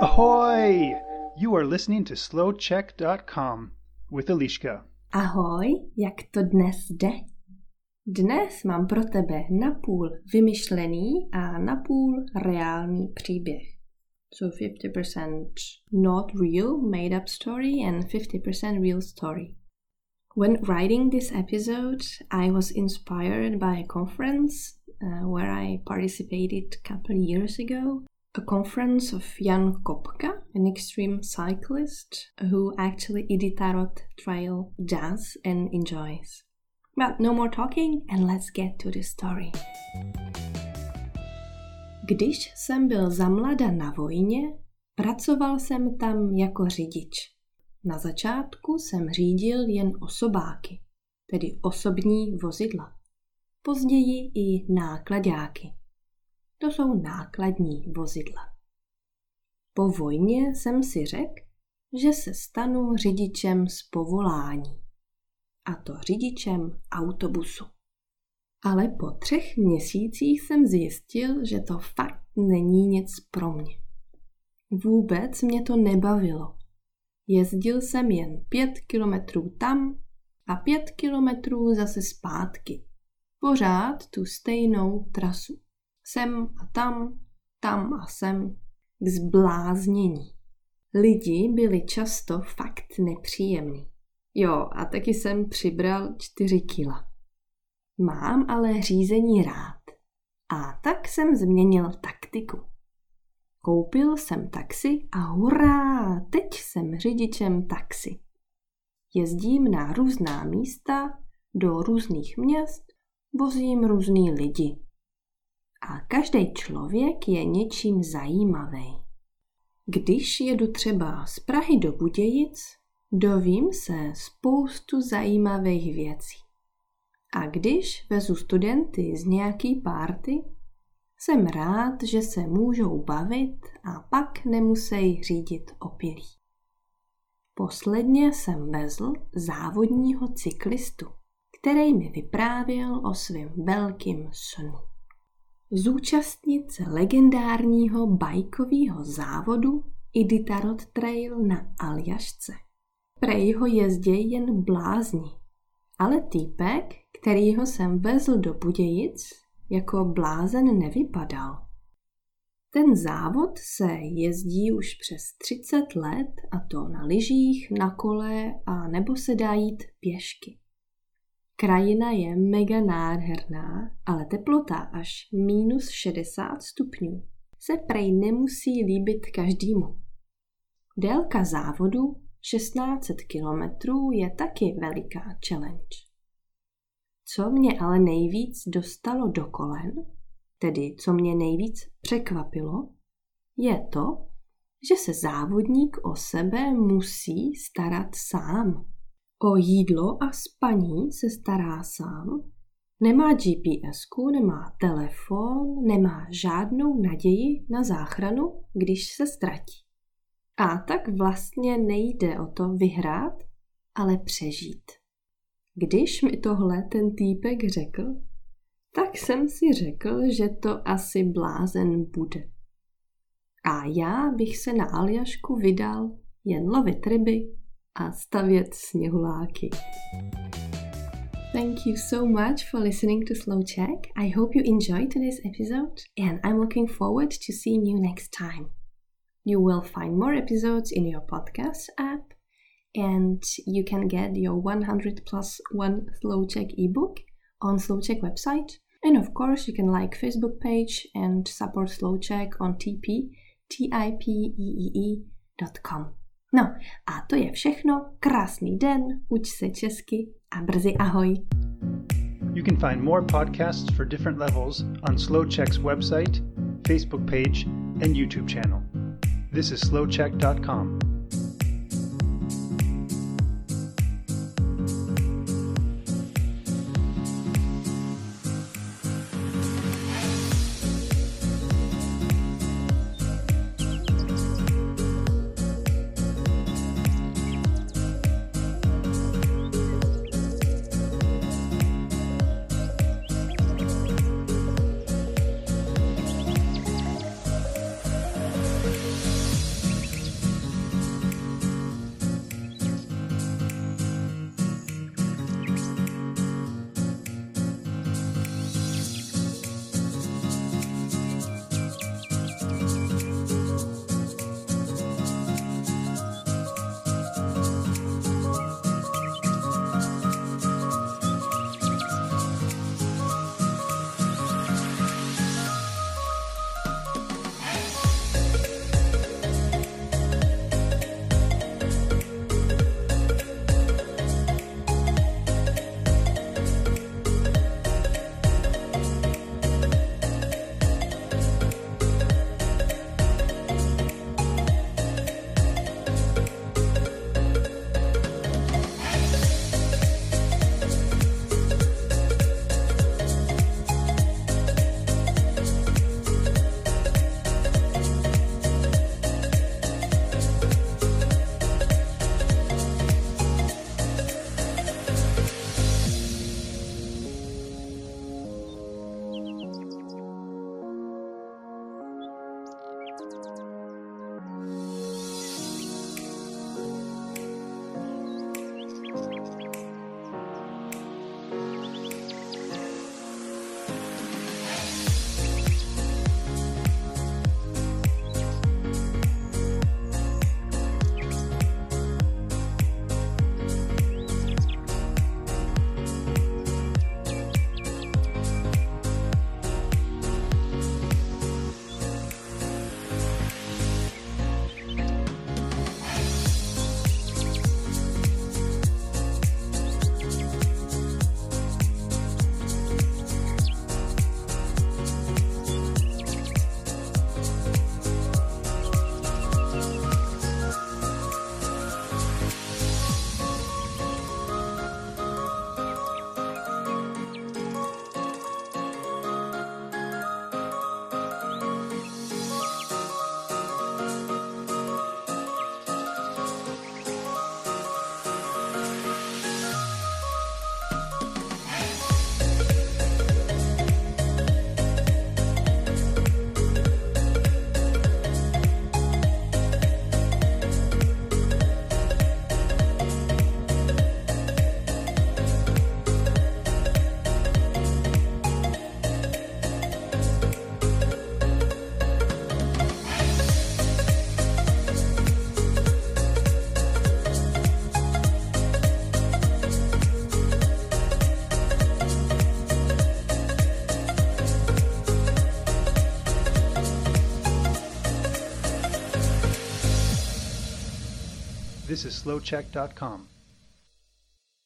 Ahoy! You are listening to SlowCzech.com with Eliška. Ahoj, jak to dnes jde? Dnes mám pro tebe napůl vymyšlený a napůl reálný příběh. So 50% not real made-up story and 50% real story. When writing this episode, I was inspired by a conference where I participated a couple years ago. A conference of Jan Kopka, an extreme cyclist who actually Iditarod Trail does and enjoys. But no more talking and let's get to the story. Když jsem byl zamlada na vojně, pracoval jsem tam jako řidič. Na začátku jsem řídil jen osobáky, tedy osobní vozidla. Později i nákladáky. To jsou nákladní vozidla. Po vojně jsem si řekl, že se stanu řidičem z povolání. A to řidičem autobusu. Ale po 3 měsících jsem zjistil, že to fakt není nic pro mě. Vůbec mě to nebavilo. Jezdil jsem jen 5 kilometrů tam a 5 kilometrů zase zpátky. Pořád tu stejnou trasu. Sem a tam, tam a sem, k zbláznění. Lidi byli často fakt nepříjemní. Jo, a taky jsem přibral 4 kila. Mám ale řízení rád. A tak jsem změnil taktiku. Koupil jsem taxi a hurá, teď jsem řidičem taxi. Jezdím na různá místa, do různých měst, vozím různý lidi. A každý člověk je něčím zajímavý. Když jedu třeba z Prahy do Budějic, dovím se spoustu zajímavých věcí. A když vezu studenty z nějaký párty, jsem rád, že se můžou bavit a pak nemusí řídit opilí. Posledně jsem vezl závodního cyklistu, který mi vyprávěl o svém velkém snu. Zúčastnit se legendárního bajkového závodu Iditarod Trail na Aljašce. Prej ho jezděj jen blázni, ale týpek, kterýho jsem vezl do Budějic, jako blázen nevypadal. Ten závod se jezdí už přes 30 let a to na lyžích, na kole a nebo se dá jít pěšky. Krajina je mega nádherná, ale teplota až -60 stupňů se prej nemusí líbit každému. Délka závodu 1600 kilometrů je taky veliká challenge. Co mě ale nejvíc dostalo do kolen, tedy co mě nejvíc překvapilo, je to, že se závodník o sebe musí starat sám. O jídlo a spaní se stará sám, nemá GPSku, nemá telefon, nemá žádnou naději na záchranu, když se ztratí. A tak vlastně nejde o to vyhrát, ale přežít. Když mi tohle ten týpek řekl, tak jsem si řekl, že to asi blázen bude. A já bych se na Aljašku vydal jen lovit ryby a stavět sněhuláky. Thank you so much for listening to Slow Czech. I hope you enjoyed today's episode and I'm looking forward to seeing you next time. You will find more episodes in your podcast app and you can get your 100+1 Slow Czech ebook on Slow Czech website. And of course you can like Facebook page and support Slow Czech on tipeee.com. No a to je všechno, krásný den, uč se česky a brzy ahoj. You can find more podcasts for different levels on SlowCzech's website, Facebook page and YouTube channel. This is SlowCzech.com. This is SlowCzech.com.